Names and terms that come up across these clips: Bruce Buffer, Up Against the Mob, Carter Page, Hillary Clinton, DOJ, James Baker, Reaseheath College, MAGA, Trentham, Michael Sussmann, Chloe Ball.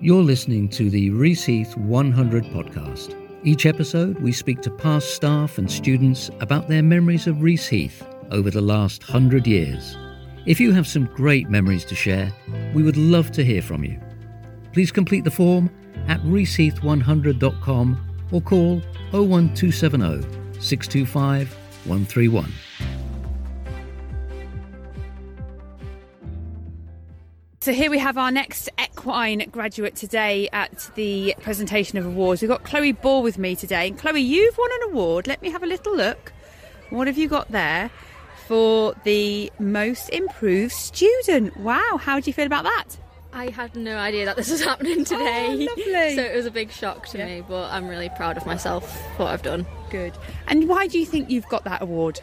You're listening to the Reaseheath 100 podcast. Each episode, we speak to past staff and students about their memories of Reaseheath over the last 100 years. If you have some great memories to share, we would love to hear from you. Please complete the form at reaseheath100.com or call 01270 625 131. So here we have our next equine graduate today at the presentation of awards. We've got Chloe Ball with me today. And Chloe, you've won an award. Let me have a little look. What have you got there for the most improved student? Wow, how do you feel about that? I had no idea that this was happening today. Oh, lovely. So it was a big shock to me, but I'm really proud of myself for what I've done. Good. And why do you think you've got that award?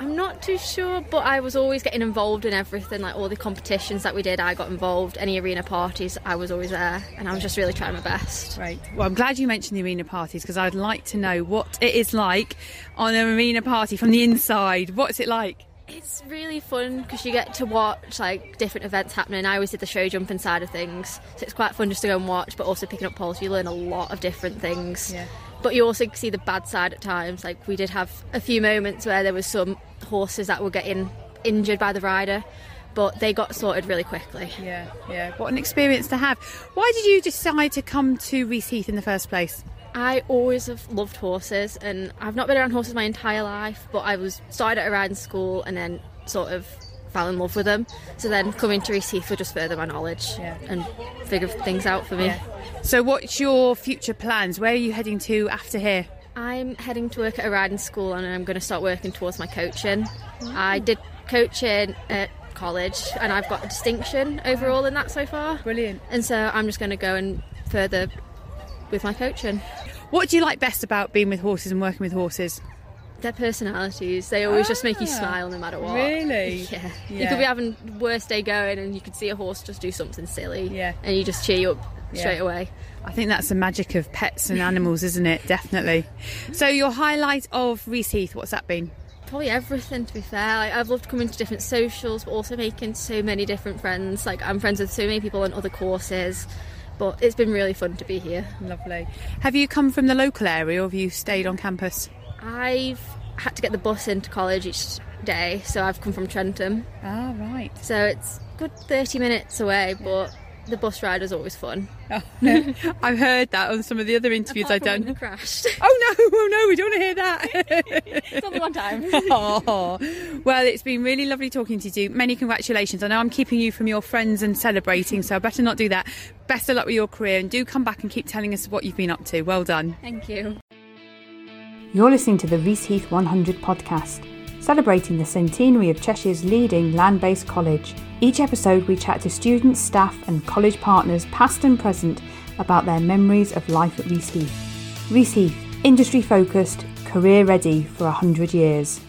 I'm not too sure, but I was always getting involved in everything, like all the competitions that we did, I got involved, any arena parties, I was always there, and I was just really trying my best. Right. Well, I'm glad you mentioned the arena parties, because I'd like to know what it is like on an arena party from the inside. What's it like? It's really fun, because you get to watch like different events happening. I always did the show jumping side of things, so it's quite fun just to go and watch, but also picking up poles, you learn a lot of different things. Yeah. But you also see the bad side at times. Like, we did have a few moments where there was some horses that were getting injured by the rider, but they got sorted really quickly. Yeah. What an experience to have. Why did you decide to come to Reaseheath in the first place? I always have loved horses, and I've not been around horses my entire life, but I was started at a riding school and then sort of fell in love with them. So then coming to Reaseheath will just further my knowledge and figure things out for me. Yeah. So what's your future plans? Where are you heading to after here? I'm heading to work at a riding school, and I'm going to start working towards my coaching. I did coaching at college, and I've got a distinction overall in that so far. Brilliant. And so I'm just going to go and further with my coaching. What do you like best about being with horses and working with horses? Their personalities. They always just make you smile no matter what. Really? Yeah. You could be having the worst day going, and you could see a horse just do something silly, and you just cheer you up straight away. I think that's the magic of pets and animals, isn't it? Definitely. So your highlight of Reaseheath, what's that been? Probably everything, to be fair. Like, I've loved coming to different socials, but also making so many different friends. Like, I'm friends with so many people on other courses, but it's been really fun to be here. Lovely. Have you come from the local area, or have you stayed on campus? I've had to get the bus into college each day, so I've come from Trentham. Ah, right. So it's a good 30 minutes away, but the bus ride was always fun. Oh, no. I've heard that on some of the other interviews I've done. Apart from when I crashed. Oh no, we don't want to hear that. It's only one time. Well, it's been really lovely talking to you. Many congratulations. I know I'm keeping you from your friends and celebrating, so I better not do that. Best of luck with your career, and do come back and keep telling us what you've been up to. Well done. Thank you. You're listening to the Reaseheath 100 podcast, celebrating the centenary of Cheshire's leading land-based college. Each episode, we chat to students, staff and college partners, past and present, about their memories of life at Reaseheath. Reaseheath, industry-focused, career-ready for 100 years.